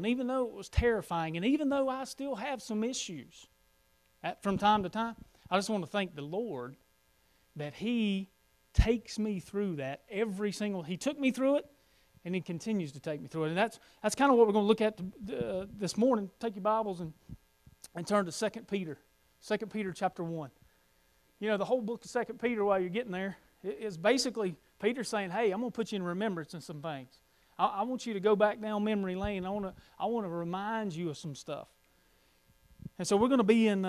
and even though it was terrifying, and even though I still have some issues from time to time, I just want to thank the Lord that He takes me through that every single. He took me through it, and He continues to take me through it. And that's kind of what we're going to look at this morning. Take your Bibles and turn to 2 Peter chapter 1. You know, the whole book of 2 Peter, while you're getting there, is basically Peter saying, hey, I'm going to put you in remembrance of some things. I want you to go back down memory lane. I want to remind you of some stuff. And so we're going to be in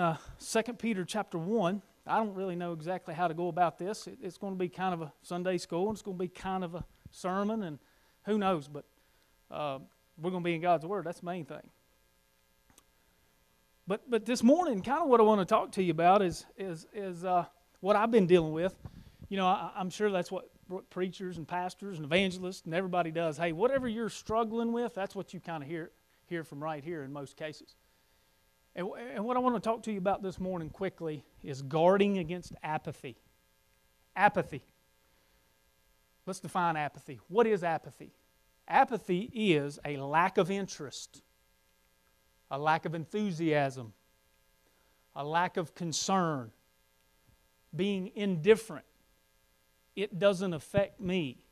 2 Peter chapter 1. I don't really know exactly how to go about this. It's going to be kind of a Sunday school, and it's going to be kind of a sermon, and who knows, but we're going to be in God's Word. That's the main thing. But this morning, kind of what I want to talk to you about is what I've been dealing with. You know, I'm sure that's what preachers and pastors and evangelists and everybody does. Hey, whatever you're struggling with, that's what you kind of hear from right here in most cases. And what I want to talk to you about this morning quickly is guarding against apathy. Apathy. Let's define apathy. What is apathy? Apathy is a lack of interest, a lack of enthusiasm, a lack of concern, being indifferent. It doesn't affect me.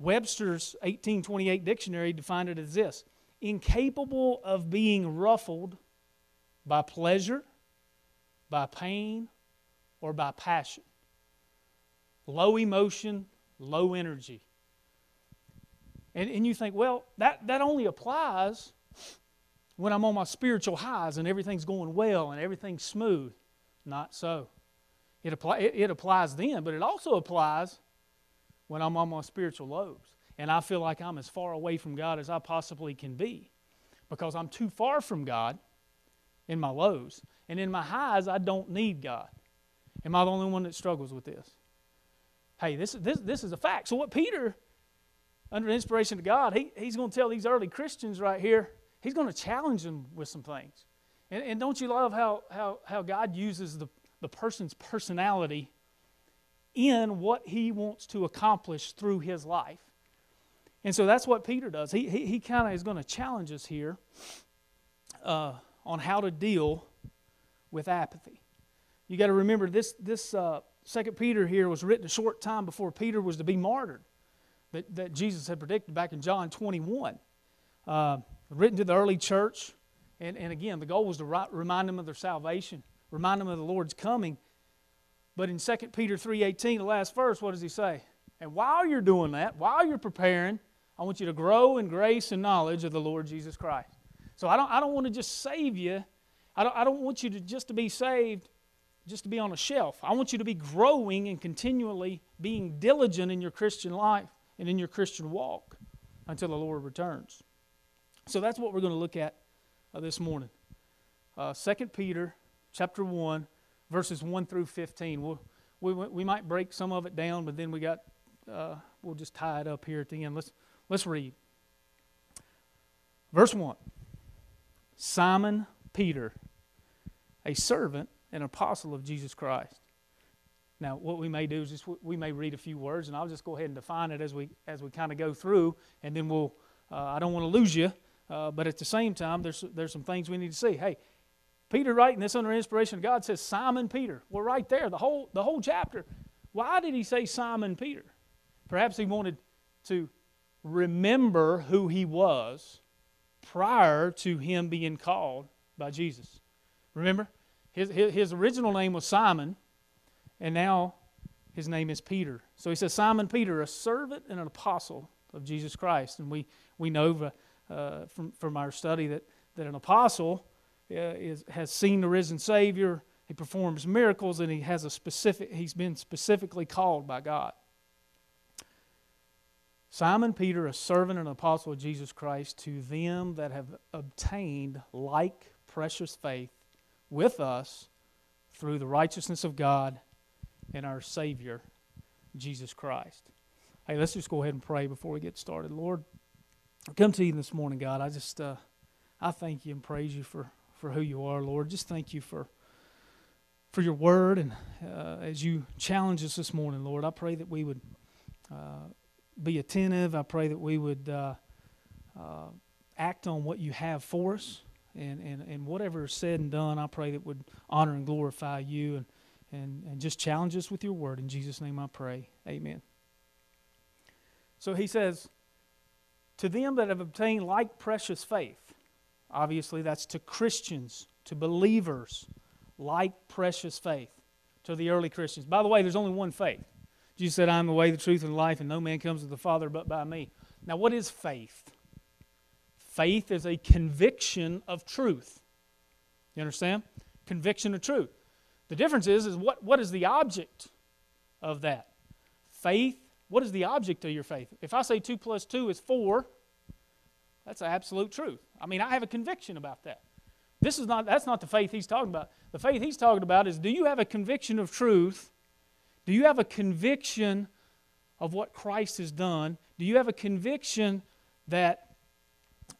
Webster's 1828 dictionary defined it as this: incapable of being ruffled by pleasure, by pain, or by passion. Low emotion, low energy. And you think, well, that only applies when I'm on my spiritual highs and everything's going well and everything's smooth. Not so. It applies then, but it also applies when I'm on my spiritual lows and I feel like I'm as far away from God as I possibly can be, because I'm too far from God in my lows. And in my highs, I don't need God. Am I the only one that struggles with this? Hey, this is a fact. So what Peter, under the inspiration of God, he's going to tell these early Christians right here, he's going to challenge them with some things. And don't you love how God uses the person's personality in what He wants to accomplish through his life? And so that's what Peter does. He kind of is going to challenge us here on how to deal with apathy. You got to remember this 2 Peter here was written a short time before Peter was to be martyred, that Jesus had predicted back in John 21. Written to the early church, and again, the goal was to remind them of their salvation, remind them of the Lord's coming. But in 2 Peter 3:18, the last verse, what does he say? And while you're doing that, while you're preparing, I want you to grow in grace and knowledge of the Lord Jesus Christ. So I don't want to just save you. I don't want you to just to be saved, just to be on a shelf. I want you to be growing and continually being diligent in your Christian life and in your Christian walk until the Lord returns. So that's what we're going to look at this morning. 2 Peter chapter 1, verses 1 through 15. We might break some of it down, but then we'll just tie it up here at the end. Let's read. Verse 1. Simon Peter, a servant and apostle of Jesus Christ. Now, what we may do is we may read a few words, and I'll just go ahead and define it as we kind of go through, and then we'll. I don't want to lose you. But at the same time, there's some things we need to see. Hey, Peter writing this under inspiration of God says Simon Peter. Well, right there, the whole chapter. Why did he say Simon Peter? Perhaps he wanted to remember who he was prior to him being called by Jesus. Remember, his original name was Simon, and now his name is Peter. So he says Simon Peter, a servant and an apostle of Jesus Christ. And we know from our study that an apostle has seen the risen Savior. He performs miracles, and he's been specifically called by God. Simon Peter, a servant and apostle of Jesus Christ, to them that have obtained like precious faith with us through the righteousness of God and our Savior, Jesus Christ. Hey, let's just go ahead and pray before we get started. Lord, I come to you this morning, God. I just I thank you and praise you for who you are, Lord. Just thank you for your word, and as you challenge us this morning, Lord, I pray that we would be attentive. I pray that we would act on what you have for us. And whatever is said and done, I pray that would honor and glorify you, and just challenge us with your word. In Jesus' name I pray. Amen. So he says, to them that have obtained like precious faith. Obviously, that's to Christians, to believers, like precious faith, to the early Christians. By the way, there's only one faith. Jesus said, I am the way, the truth, and the life, and no man comes to the Father but by me. Now, what is faith? Faith is a conviction of truth. You understand? Conviction of truth. The difference is what is the object of that? Faith, what is the object of your faith? If I say 2 + 2 is 4, that's an absolute truth. I mean, I have a conviction about that. That's not the faith he's talking about. The faith he's talking about is, do you have a conviction of truth? Do you have a conviction of what Christ has done? Do you have a conviction that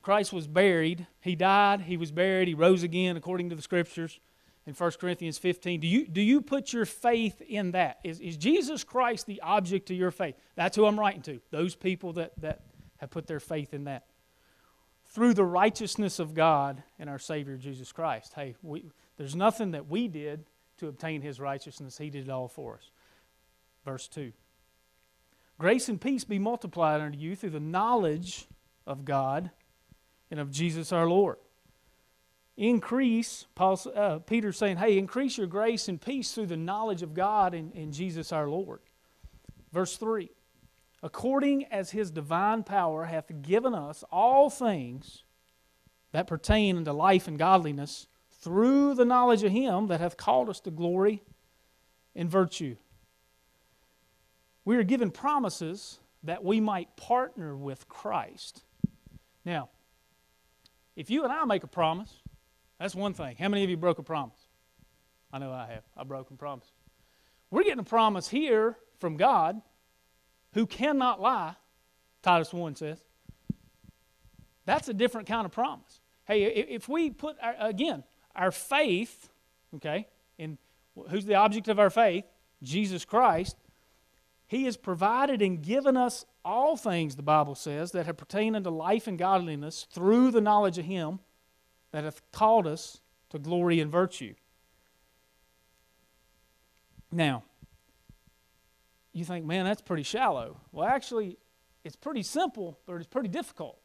Christ was buried, He died, He was buried, He rose again according to the Scriptures in 1 Corinthians 15. Do you put your faith in that? Is Jesus Christ the object of your faith? That's who I'm writing to, those people that have put their faith in that. Through the righteousness of God and our Savior Jesus Christ. Hey, there's nothing that we did to obtain His righteousness. He did it all for us. Verse 2. Grace and peace be multiplied unto you through the knowledge of God and of Jesus our Lord. Increase, Peter's saying, hey, increase your grace and peace through the knowledge of God and Jesus our Lord. Verse 3, according as His divine power hath given us all things that pertain unto life and godliness through the knowledge of Him that hath called us to glory and virtue. We are given promises that we might partner with Christ. Now, if you and I make a promise, that's one thing. How many of you broke a promise? I know I have. I've broken promises. We're getting a promise here from God who cannot lie, Titus 1 says. That's a different kind of promise. Hey, if we put, our faith, okay, and who's the object of our faith? Jesus Christ. He has provided and given us all things, the Bible says, that have pertained unto life and godliness through the knowledge of Him that hath called us to glory and virtue. Now, you think, man, that's pretty shallow. Well, actually, it's pretty simple, but it's pretty difficult,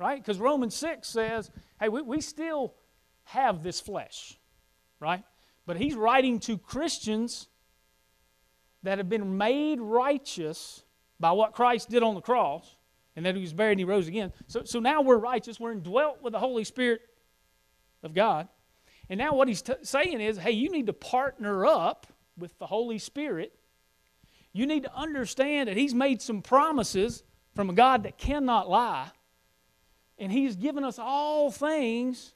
right? Because Romans 6 says, hey, we still have this flesh, right? But he's writing to Christians that have been made righteous by what Christ did on the cross, and that He was buried and He rose again. So now we're righteous. We're indwelt with the Holy Spirit of God. And now what he's saying is, hey, you need to partner up with the Holy Spirit. You need to understand that He's made some promises from a God that cannot lie. And He's given us all things,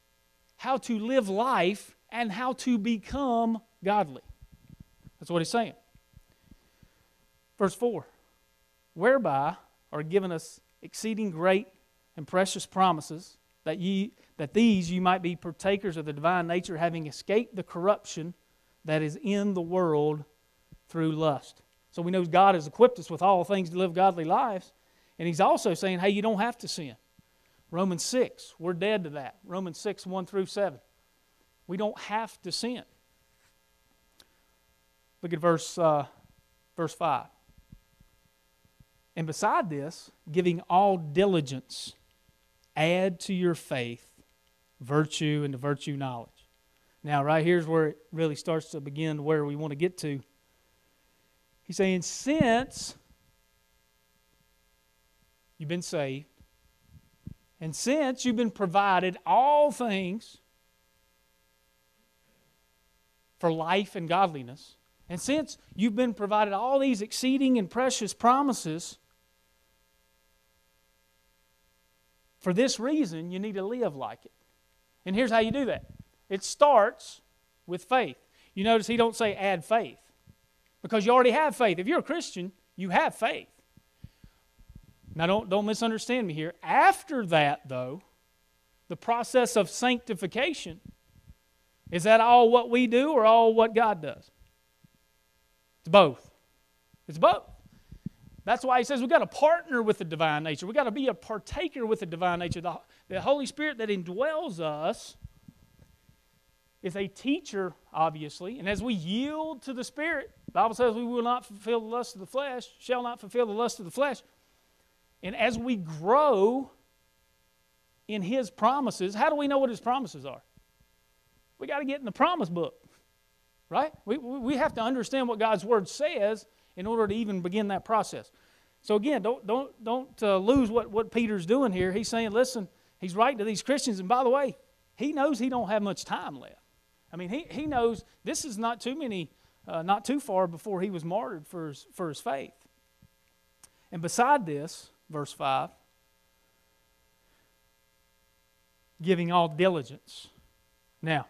how to live life and how to become godly. That's what he's saying. Verse 4, whereby are given us exceeding great and precious promises, that these you might be partakers of the divine nature, having escaped the corruption that is in the world through lust. So we know God has equipped us with all things to live godly lives, and He's also saying, hey, you don't have to sin. Romans 6, we're dead to that. Romans 6, 1-7. We don't have to sin. Look at verse 5. And beside this, giving all diligence, add to your faith virtue, and to virtue knowledge. Now, right here's where it really starts to begin, where we want to get to. He's saying, since you've been saved, and since you've been provided all things for life and godliness, and since you've been provided all these exceeding and precious promises, for this reason, you need to live like it. And here's how you do that. It starts with faith. You notice he don't say add faith, because you already have faith. If you're a Christian, you have faith. Now, don't misunderstand me here. After that, though, the process of sanctification, is that all what we do or all what God does? It's both. It's both. That's why he says we've got to partner with the divine nature. We've got to be a partaker with the divine nature. The Holy Spirit that indwells us is a teacher, obviously. And as we yield to the Spirit, the Bible says we will not fulfill the lust of the flesh, shall not fulfill the lust of the flesh. And as we grow in His promises, how do we know what His promises are? We got to get in the promise book, right? We have to understand what God's Word says in order to even begin that process. So again, don't lose what Peter's doing here. He's saying, listen, he's writing to these Christians, and by the way, he knows he don't have much time left. I mean, he knows this is not too far before he was martyred for his faith. And beside this, verse 5, giving all diligence. Now,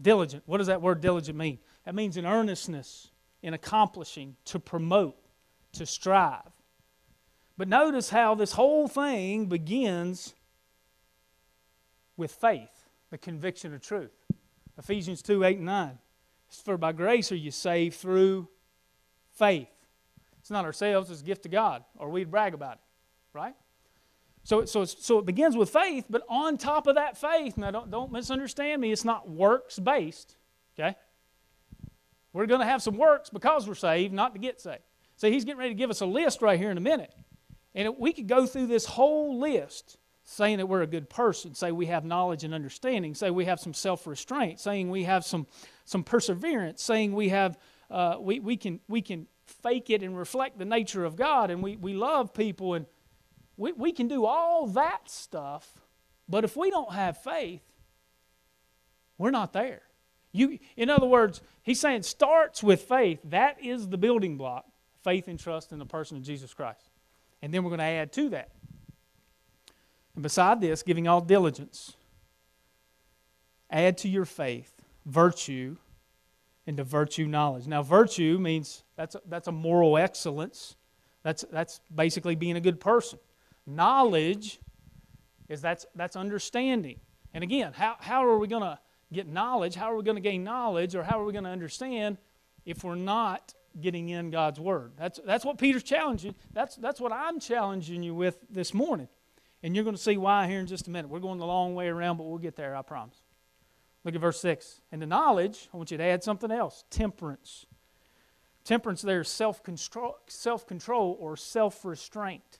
diligent, what does that word diligent mean? That means an earnestness in accomplishing, to promote, to strive. But notice how this whole thing begins with faith, the conviction of truth. Ephesians 2:8-9. For by grace are you saved through faith. It's not ourselves, it's a gift of God, or we'd brag about it, right? So it begins with faith, but on top of that faith, now don't misunderstand me, it's not works-based, okay? We're going to have some works because we're saved, not to get saved. So he's getting ready to give us a list right here in a minute. And we could go through this whole list saying that we're a good person, say we have knowledge and understanding, say we have some self-restraint, saying we have some perseverance, saying we have we can fake it and reflect the nature of God, and we love people, and we can do all that stuff, but if we don't have faith, we're not there. In other words, he's saying starts with faith. That is the building block, faith and trust in the person of Jesus Christ. And then we're going to add to that. And beside this, giving all diligence, add to your faith virtue, and to virtue knowledge. Now, virtue means that's a moral excellence. That's basically being a good person. Knowledge is that's understanding. And again, how are we going to get knowledge? How are we going to gain knowledge, or how are we going to understand if we're not getting in God's Word? That's what Peter's challenging. That's what I'm challenging you with this morning. And you're going to see why here in just a minute. We're going the long way around, but we'll get there, I promise. Look at verse 6. And to knowledge, I want you to add something else, temperance. Temperance there is self-control or self-restraint.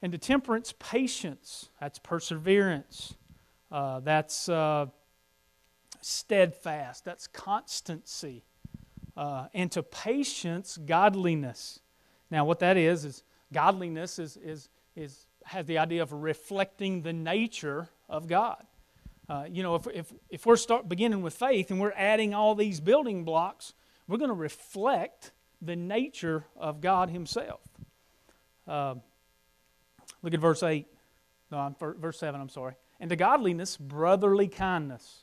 And to temperance, patience. That's perseverance. That's steadfast. That's constancy. And to patience, godliness. Now what that is godliness has the idea of reflecting the nature of God. If we're beginning with faith and we're adding all these building blocks, we're going to reflect the nature of God Himself. Look at verse 7, I'm sorry. And to godliness, brotherly kindness.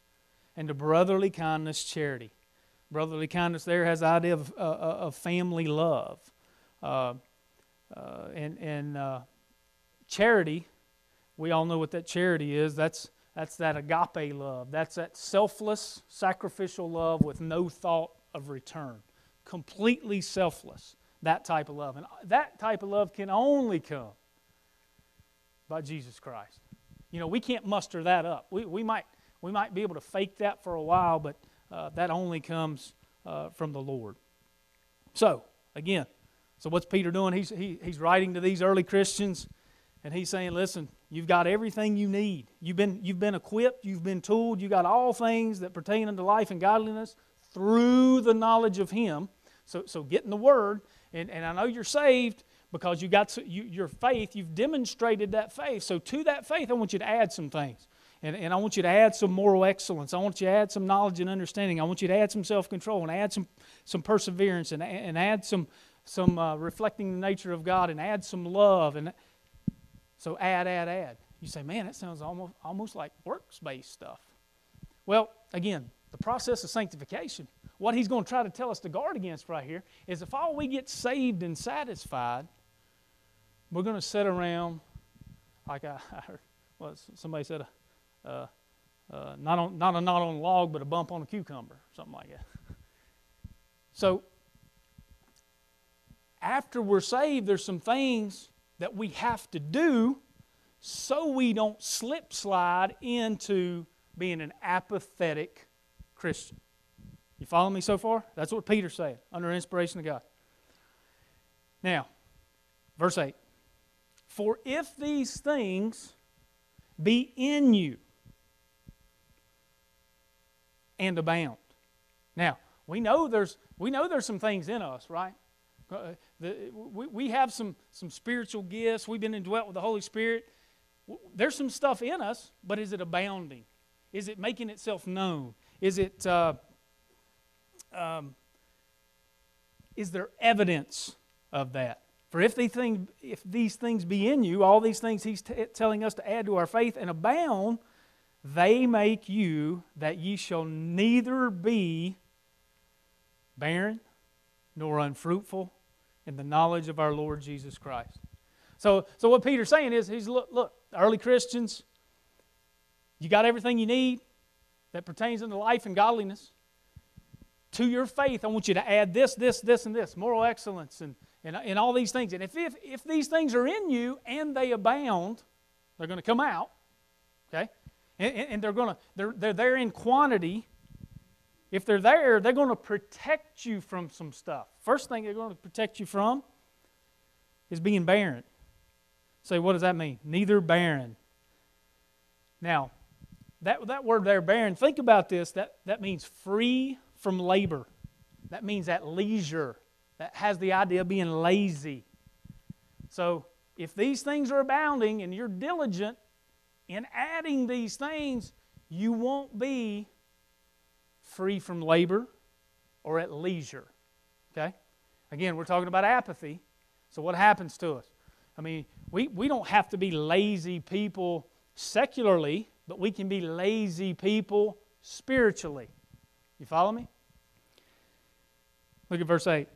And to brotherly kindness, charity. Brotherly kindness there has the idea of family love. Charity, we all know what that charity is. That's that agape love. That's that selfless, sacrificial love with no thought of return. Completely selfless, that type of love. And that type of love can only come by Jesus Christ. You know, we can't muster that up. We might be able to fake that for a while, but that only comes from the Lord. So, again, what's Peter doing? He's writing to these early Christians, and he's saying, listen, you've got everything you need. You've been equipped, you've been tooled, you've got all things that pertain unto life and godliness through the knowledge of Him. So get in the Word, and I know you're saved because your faith, you've demonstrated that faith. So to that faith, I want you to add some things. And I want you to add some moral excellence. I want you to add some knowledge and understanding. I want you to add some self-control and add some perseverance and add some reflecting the nature of God and add some love. And so add. You say, man, that sounds almost like works-based stuff. Well, again, the process of sanctification, what he's going to try to tell us to guard against right here is if all we get saved and satisfied, we're going to sit around like I heard, somebody said, not a knot on a log, but a bump on a cucumber, something like that. So after we're saved, there's some things that we have to do so we don't slip slide into being an apathetic Christian. You follow me so far? That's what Peter said, under inspiration of God. Now, verse 8. For if these things be in you and abound. Now, we know there's some things in us, right? We have some spiritual gifts. We've been indwelt with the Holy Spirit. There's some stuff in us, but is it abounding? Is it making itself known? Is there evidence of that? For if these things be in you, all these things he's telling us to add to our faith and abound, they make you that ye shall neither be barren nor unfruitful in the knowledge of our Lord Jesus Christ. So what Peter's saying is, he's look, early Christians, you got everything you need that pertains unto life and godliness. To your faith, I want you to add this, this, this, and this, moral excellence and all these things. And if these things are in you and they abound, they're going to come out, okay? And they're there in quantity. If they're there, they're going to protect you from some stuff. First thing they're going to protect you from is being barren. So what does that mean? Neither barren. Now, that word there, barren, think about this. That means free from labor. That means at leisure. That has the idea of being lazy. So if these things are abounding and you're diligent in adding these things, you won't be free from labor or at leisure. Okay? Again, we're talking about apathy. So what happens to us? I mean, we don't have to be lazy people secularly, but we can be lazy people spiritually. You follow me? Look at verse 8.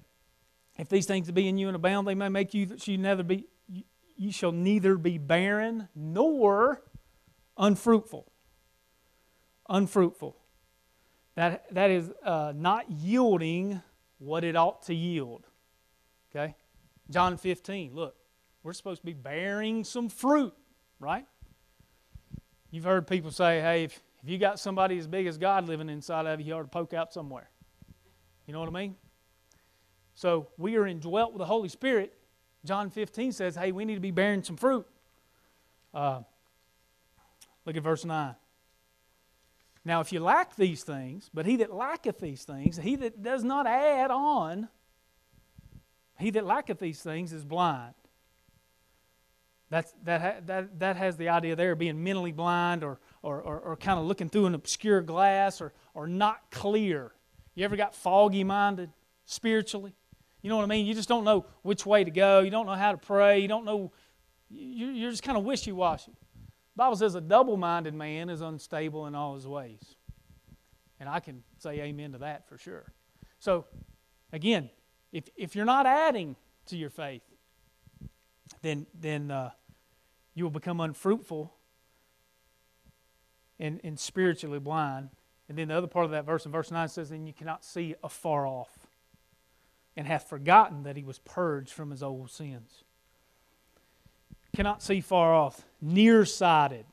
If these things be in you and abound, they may make you that you shall neither be barren nor unfruitful. Unfruitful. That is not yielding what it ought to yield. Okay? John 15, look. We're supposed to be bearing some fruit, right? You've heard people say, hey, if you got somebody as big as God living inside of you ought to poke out somewhere. You know what I mean? So we are indwelt with the Holy Spirit. John 15 says, hey, we need to be bearing some fruit. Look at verse 9. Now, if you lack these things, but he that lacketh these things, he that does not add on, he that lacketh these things is blind. That has the idea there of being mentally blind or kind of looking through an obscure glass or not clear. You ever got foggy-minded spiritually? You know what I mean? You just don't know which way to go. You don't know how to pray. You don't know. You're just kind of wishy-washy. The Bible says a double-minded man is unstable in all his ways. And I can say amen to that for sure. So, again, if you're not adding to your faith, then you will become unfruitful and spiritually blind. And then the other part of that verse, in verse 9, says, then you cannot see afar off and hath forgotten that he was purged from his old sins. Cannot see far off, nearsighted,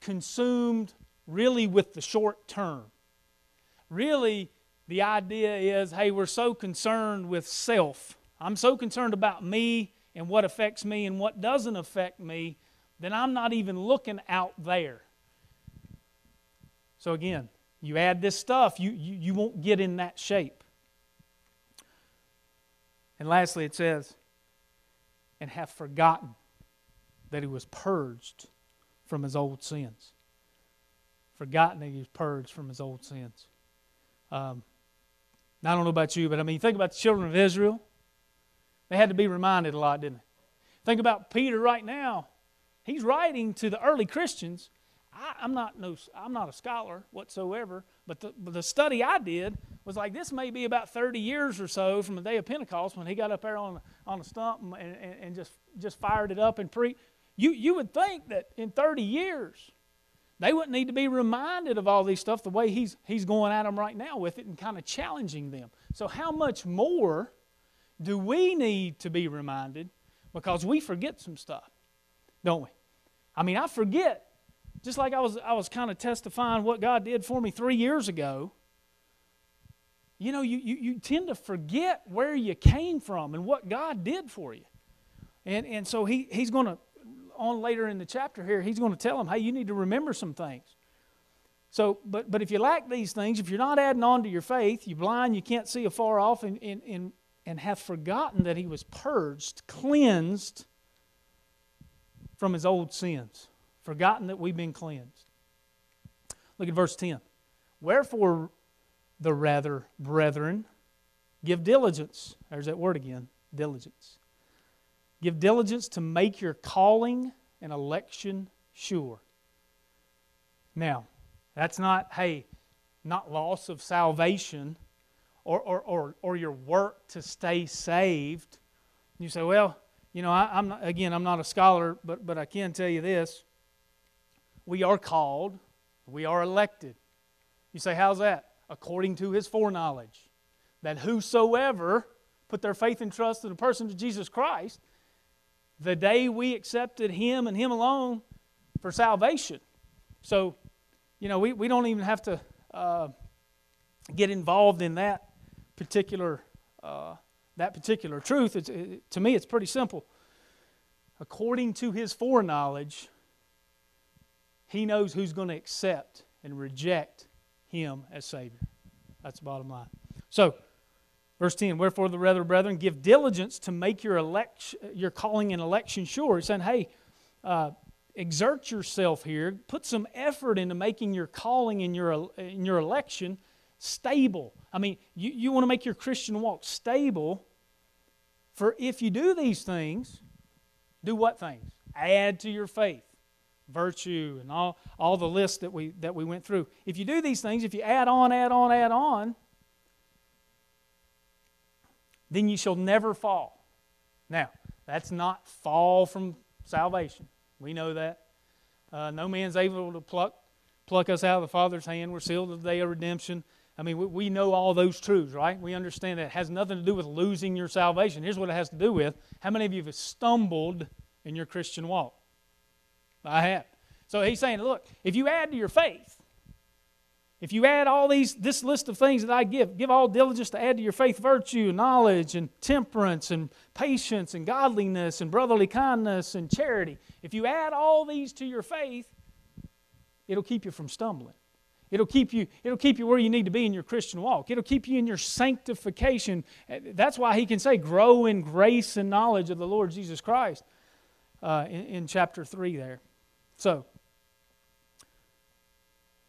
consumed really with the short term. Really, the idea is, hey, we're so concerned with self. I'm so concerned about me and what affects me and what doesn't affect me, that I'm not even looking out there. So again, you add this stuff, you won't get in that shape. And lastly, it says, and have forgotten that he was purged from his old sins. Forgotten that he was purged from his old sins. I don't know about you, but I mean, think about the children of Israel. They had to be reminded a lot, didn't they? Think about Peter right now. He's writing to the early Christians. I'm not a scholar whatsoever, but the study I did was like, this may be about 30 years or so from the day of Pentecost when he got up there on a stump and just fired it up and preached. You would think that in 30 years they wouldn't need to be reminded of all these stuff the way he's going at them right now with it and kind of challenging them. So how much more do we need to be reminded, because we forget some stuff, don't we? I mean, I forget. Just like I was kind of testifying what God did for me 3 years ago. You know, you tend to forget where you came from and what God did for you. And so he's going to, on later in the chapter here, he's going to tell them, hey, you need to remember some things. So, but if you lack these things, if you're not adding on to your faith, you're blind, you can't see afar off, and have forgotten that he was purged, cleansed from his old sins. Forgotten that we've been cleansed. Look at verse 10. Wherefore, the rather, brethren, give diligence. There's that word again, diligence. Give diligence to make your calling and election sure. Now, that's not, hey, not loss of salvation or your work to stay saved. You say, well, you know, I'm not a scholar, but I can tell you this. We are called, we are elected. You say, how's that? According to his foreknowledge, that whosoever put their faith and trust in the person of Jesus Christ, the day we accepted him and him alone for salvation. So, you know, we don't even have to get involved in that particular truth. To me, it's pretty simple. According to his foreknowledge, he knows who's going to accept and reject him as Savior. That's the bottom line. So, verse 10, wherefore the rather, brethren, give diligence to make your calling and election sure. He's saying, hey, exert yourself here. Put some effort into making your calling and your election stable. I mean, you want to make your Christian walk stable. For if you do these things, do what things? Add to your faith. Virtue and all the list that we went through. If you do these things, if you add on, then you shall never fall. Now, that's not fall from salvation. We know that. No man's able to pluck us out of the Father's hand. We're sealed to the day of redemption. I mean, we know all those truths, right? We understand that. It has nothing to do with losing your salvation. Here's what it has to do with. How many of you have stumbled in your Christian walk? I have. So he's saying, look, if you add to your faith, if you add all this list of things that I give all diligence to add to your faith virtue, knowledge, and temperance, and patience, and godliness, and brotherly kindness, and charity. If you add all these to your faith, it'll keep you from stumbling. It'll keep you where you need to be in your Christian walk. It'll keep you in your sanctification. That's why he can say, grow in grace and knowledge of the Lord Jesus Christ in chapter 3 there. So,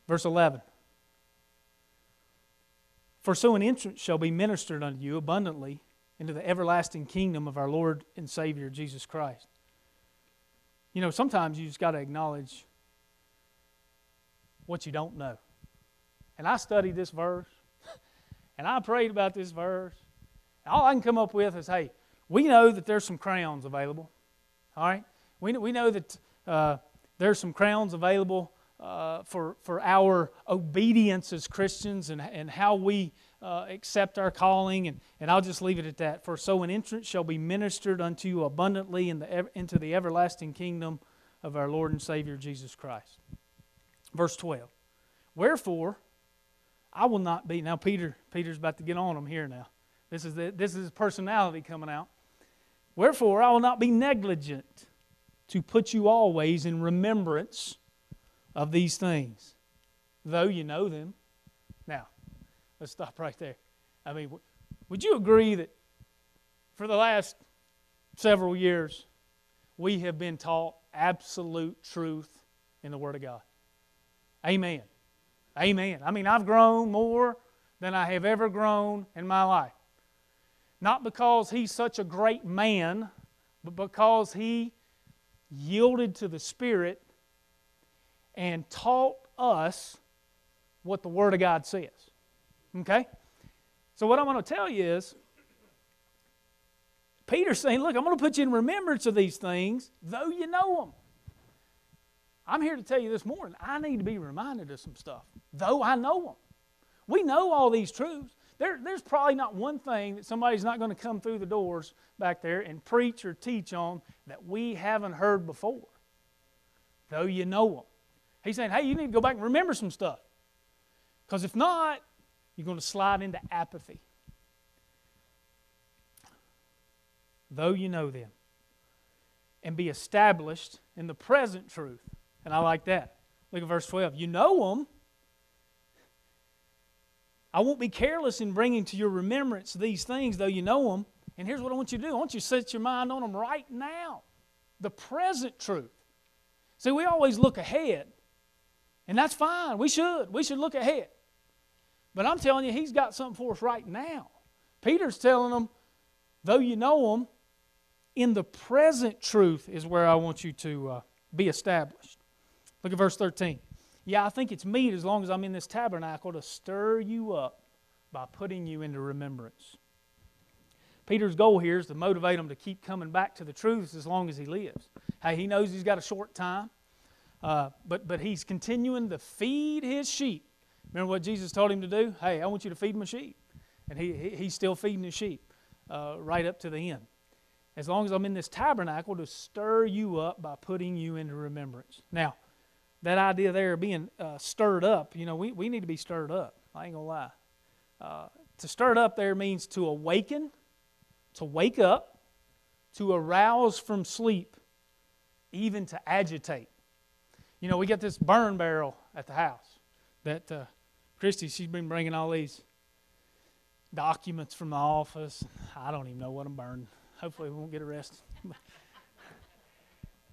verse 11. For so an entrance shall be ministered unto you abundantly into the everlasting kingdom of our Lord and Savior Jesus Christ. You know, sometimes you just got to acknowledge what you don't know. And I studied this verse, and I prayed about this verse. All I can come up with is, hey, we know that there's some crowns available. All right? We know that there's some crowns available for our obedience as Christians and how we accept our calling. And I'll just leave it at that. For so an entrance shall be ministered unto you abundantly into the everlasting kingdom of our Lord and Savior Jesus Christ. Verse 12. Wherefore, I will not be... Now, Peter's about to get on him here now. This is his personality coming out. Wherefore, I will not be negligent to put you always in remembrance of these things, though you know them. Now, let's stop right there. I mean, would you agree that for the last several years, we have been taught absolute truth in the Word of God? Amen. Amen. I mean, I've grown more than I have ever grown in my life. Not because he's such a great man, but because he yielded to the Spirit and taught us what the Word of God says. Okay? So what I want to tell you is, Peter's saying, look, I'm going to put you in remembrance of these things, though you know them. I'm here to tell you this morning, I need to be reminded of some stuff, though I know them. We know all these truths. There's probably not one thing that somebody's not going to come through the doors back there and preach or teach on that we haven't heard before, though you know them. He's saying, hey, you need to go back and remember some stuff. Because if not, you're going to slide into apathy. Though you know them. And be established in the present truth. And I like that. Look at verse 12. You know them. I won't be careless in bringing to your remembrance these things, though you know them. And here's what I want you to do. I want you to set your mind on them right now. The present truth. See, we always look ahead. And that's fine. We should. We should look ahead. But I'm telling you, he's got something for us right now. Peter's telling them, though you know them, in the present truth is where I want you to be established. Look at verse 13. Yeah, I think it's meet as long as I'm in this tabernacle to stir you up by putting you into remembrance. Peter's goal here is to motivate them to keep coming back to the truth as long as he lives. Hey, he knows he's got a short time. But he's continuing to feed his sheep. Remember what Jesus told him to do? Hey, I want you to feed my sheep. And he's still feeding his sheep right up to the end. As long as I'm in this tabernacle, to stir you up by putting you into remembrance. Now, that idea there of being stirred up, you know, we need to be stirred up. I ain't going to lie. To stir it up there means to awaken, to wake up, to arouse from sleep, even to agitate. You know, we got this burn barrel at the house that Christy, she's been bringing all these documents from the office. I don't even know what I'm burning. Hopefully we won't get arrested.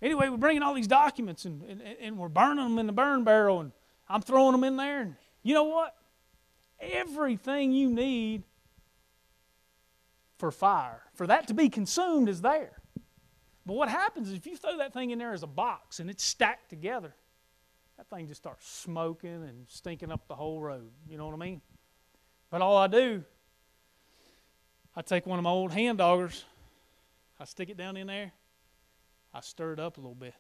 Anyway, we're bringing all these documents and we're burning them in the burn barrel and I'm throwing them in there. And you know what? Everything you need for fire, for that to be consumed is there. But what happens is if you throw that thing in there as a box and it's stacked together, that thing just starts smoking and stinking up the whole road. You know what I mean? But all I do, I take one of my old hand doggers, I stick it down in there, I stir it up a little bit.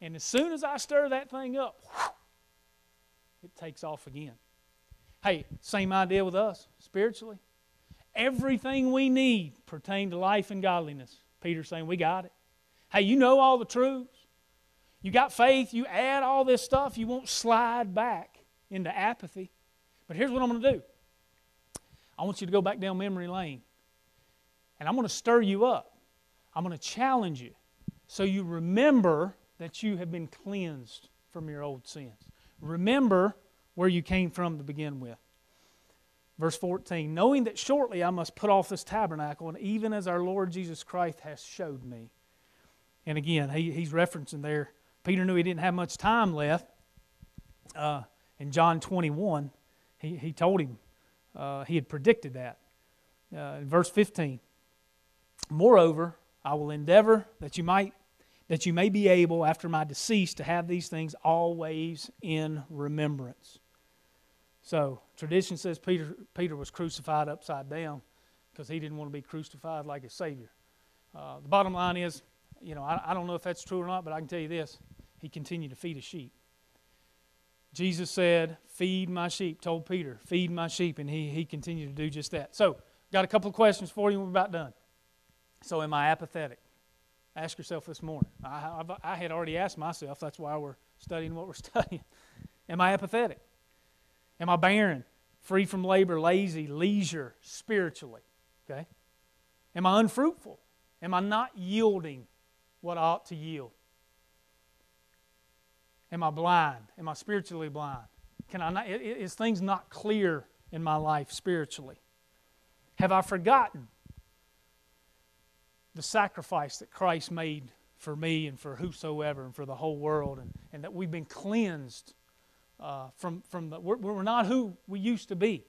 And as soon as I stir that thing up, it takes off again. Hey, same idea with us spiritually. Everything we need pertains to life and godliness. Peter's saying, we got it. Hey, you know all the truths. You got faith. You add all this stuff. You won't slide back into apathy. But here's what I'm going to do. I want you to go back down memory lane. And I'm going to stir you up. I'm going to challenge you so you remember that you have been cleansed from your old sins. Remember where you came from to begin with. Verse 14, knowing that shortly I must put off this tabernacle, and even as our Lord Jesus Christ has showed me. And again, he's referencing there. Peter knew he didn't have much time left. In John 21, he told him, he had predicted that. In verse 15, moreover, I will endeavor that you may be able, after my decease, to have these things always in remembrance. So, tradition says Peter was crucified upside down because he didn't want to be crucified like his Savior. The bottom line is, you know, I don't know if that's true or not, but I can tell you this. He continued to feed his sheep. Jesus said, feed my sheep, told Peter, feed my sheep, and he continued to do just that. So, got a couple of questions for you and we're about done. So, am I apathetic? Ask yourself this morning. I had already asked myself, that's why we're studying what we're studying. Am I apathetic? Am I barren, free from labor, lazy, leisure, spiritually? Okay. Am I unfruitful? Am I not yielding what I ought to yield? Am I blind? Am I spiritually blind? Can I not, is things not clear in my life spiritually? Have I forgotten the sacrifice that Christ made for me and for whosoever and for the whole world and that we've been cleansed we're not who we used to be.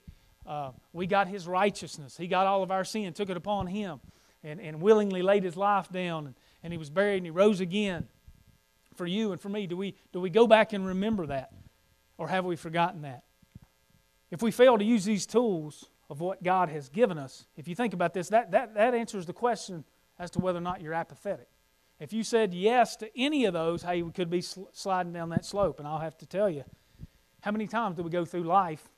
We got His righteousness. He got all of our sin, took it upon Him, and willingly laid His life down, and He was buried, and He rose again for you and for me. Do we go back and remember that, or have we forgotten that? If we fail to use these tools of what God has given us, if you think about this, that answers the question as to whether or not you're apathetic. If you said yes to any of those, hey, we could be sliding down that slope, and I'll have to tell you, how many times do we go through life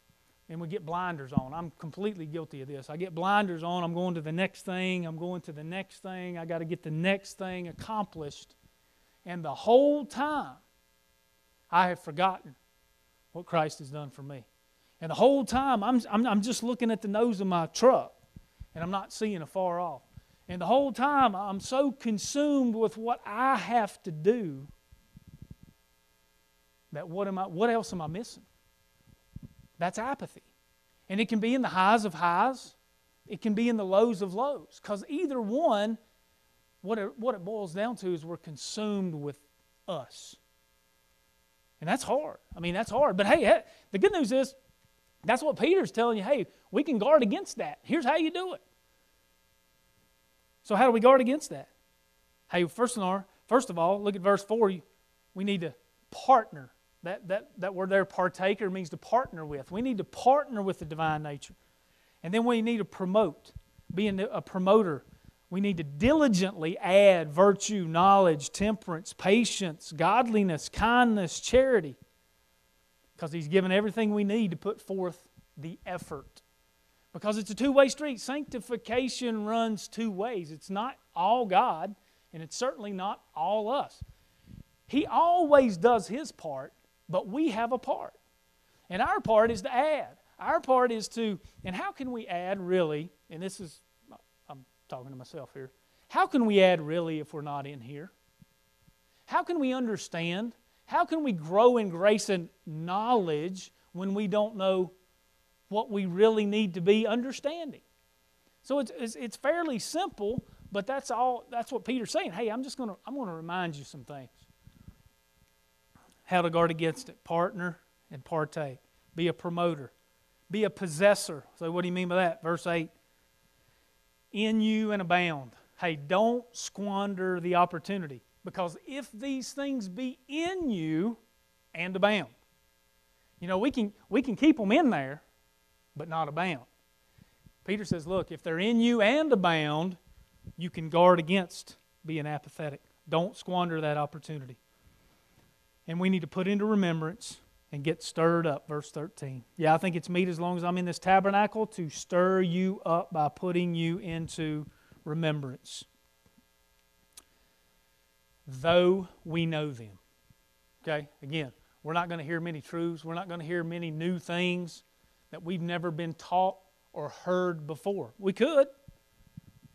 and we get blinders on. I'm completely guilty of this. I get blinders on. I'm going to the next thing. I'm going to the next thing. I got to get the next thing accomplished. And the whole time, I have forgotten what Christ has done for me. And the whole time, I'm just looking at the nose of my truck, and I'm not seeing afar off. And the whole time, I'm so consumed with what I have to do that what else am I missing? That's apathy. And it can be in the highs of highs. It can be in the lows of lows. Because either one, what it boils down to is we're consumed with us. And that's hard. I mean, that's hard. But hey, the good news is, that's what Peter's telling you. Hey, we can guard against that. Here's how you do it. So how do we guard against that? Hey, first of all, look at verse 4. We need to partner. That word there, partaker, means to partner with. We need to partner with the divine nature. And then we need to promote. Being a promoter, we need to diligently add virtue, knowledge, temperance, patience, godliness, kindness, charity. Because He's given everything we need to put forth the effort. Because it's a two-way street. Sanctification runs two ways. It's not all God, and it's certainly not all us. He always does His part, but we have a part. And our part is to add. Our part is to, and how can we add really, and this is, I'm talking to myself here, how can we add really if we're not in here? How can we understand? How can we grow in grace and knowledge when we don't know what we really need to be understanding? So it's fairly simple, but that's all. That's what Peter's saying. Hey, I'm going to remind you some things. How to guard against it: partner and partake. Be a promoter. Be a possessor. So what do you mean by that? Verse 8. In you and abound. Hey, don't squander the opportunity. Because if these things be in you and abound. You know, we can keep them in there, but not abound. Peter says, look, if they're in you and abound, you can guard against being apathetic. Don't squander that opportunity. And we need to put into remembrance and get stirred up, verse 13. Yeah, I think it's meet as long as I'm in this tabernacle to stir you up by putting you into remembrance. Though we know them. Okay, again, we're not going to hear many truths. We're not going to hear many new things that we've never been taught or heard before. We could,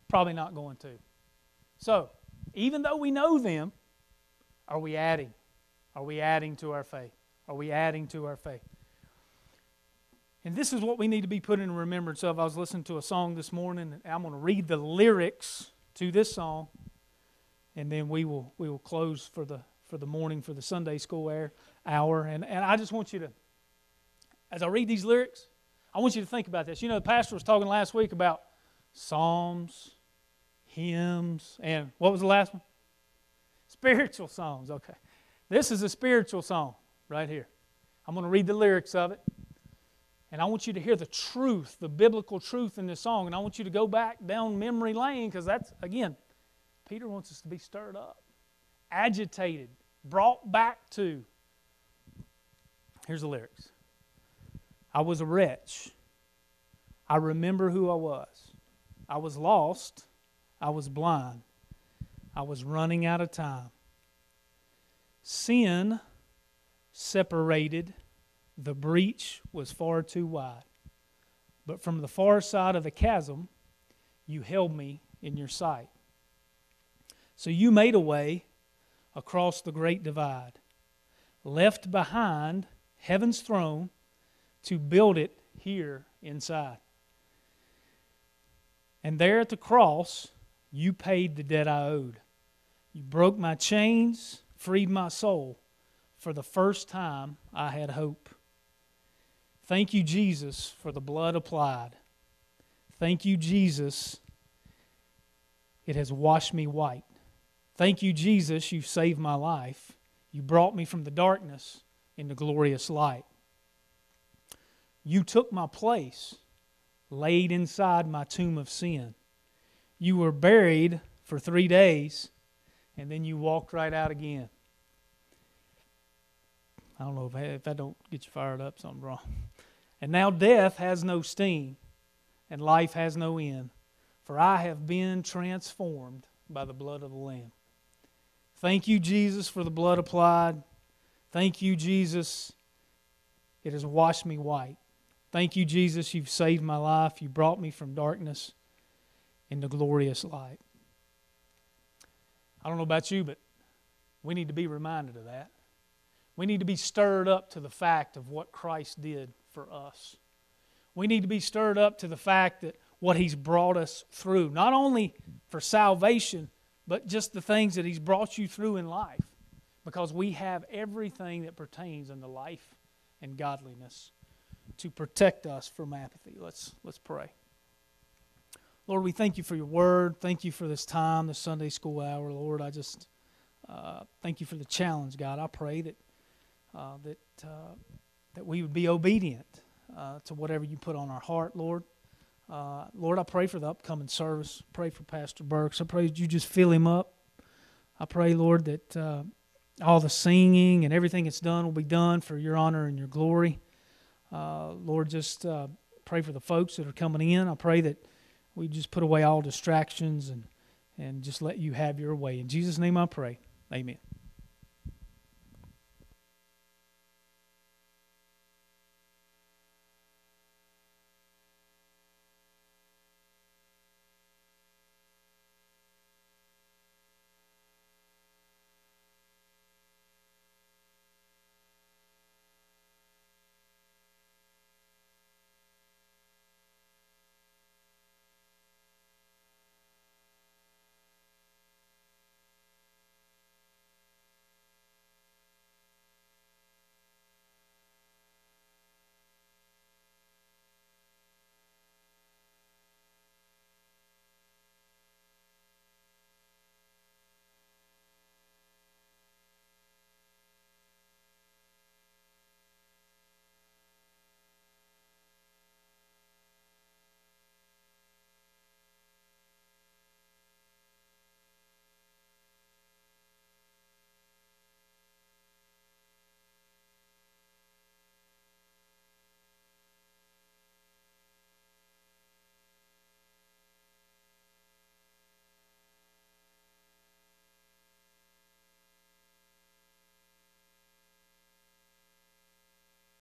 probably not going to. So, even though we know them, are we adding? Are we adding to our faith? Are we adding to our faith? And this is what we need to be put in remembrance of. I was listening to a song this morning, and I'm going to read the lyrics to this song. And then we will close for the morning for the Sunday school hour. And I just want you to, as I read these lyrics, I want you to think about this. You know, the pastor was talking last week about psalms, hymns, and what was the last one? Spiritual songs. Okay. This is a spiritual song right here. I'm going to read the lyrics of it. And I want you to hear the truth, the biblical truth in this song. And I want you to go back down memory lane because that's, again, Peter wants us to be stirred up, agitated, brought back to. Here's the lyrics. I was a wretch. I remember who I was. I was lost. I was blind. I was running out of time. Sin separated. The breach was far too wide. But from the far side of the chasm, you held me in your sight. So you made a way across the great divide, left behind heaven's throne to build it here inside. And there at the cross, you paid the debt I owed. You broke my chains, freed my soul. For the first time, I had hope. Thank you, Jesus, for the blood applied. Thank you, Jesus. It has washed me white. Thank you, Jesus, you saved my life. You brought me from the darkness into glorious light. You took my place, laid inside my tomb of sin. You were buried for 3 days, and then you walked right out again. I don't know if that don't get you fired up, something's wrong. And now death has no sting, and life has no end, for I have been transformed by the blood of the Lamb. Thank you, Jesus, for the blood applied. Thank you, Jesus, it has washed me white. Thank you, Jesus, you've saved my life. You brought me from darkness into glorious light. I don't know about you, but we need to be reminded of that. We need to be stirred up to the fact of what Christ did for us. We need to be stirred up to the fact that what He's brought us through, not only for salvation, but just the things that He's brought you through in life, because we have everything that pertains unto life and godliness to protect us from apathy. Let's pray. Lord, we thank You for Your Word. Thank You for this time, this Sunday school hour. Lord, I just thank You for the challenge, God. I pray that that we would be obedient to whatever You put on our heart, Lord. Lord, I pray for the upcoming service. I pray for Pastor Burks. I pray that You just fill him up. I pray, Lord, that all the singing and everything that's done will be done for Your honor and Your glory. Lord, just pray for the folks that are coming in. I pray that we just put away all distractions and just let You have Your way. In Jesus' name I pray. Amen.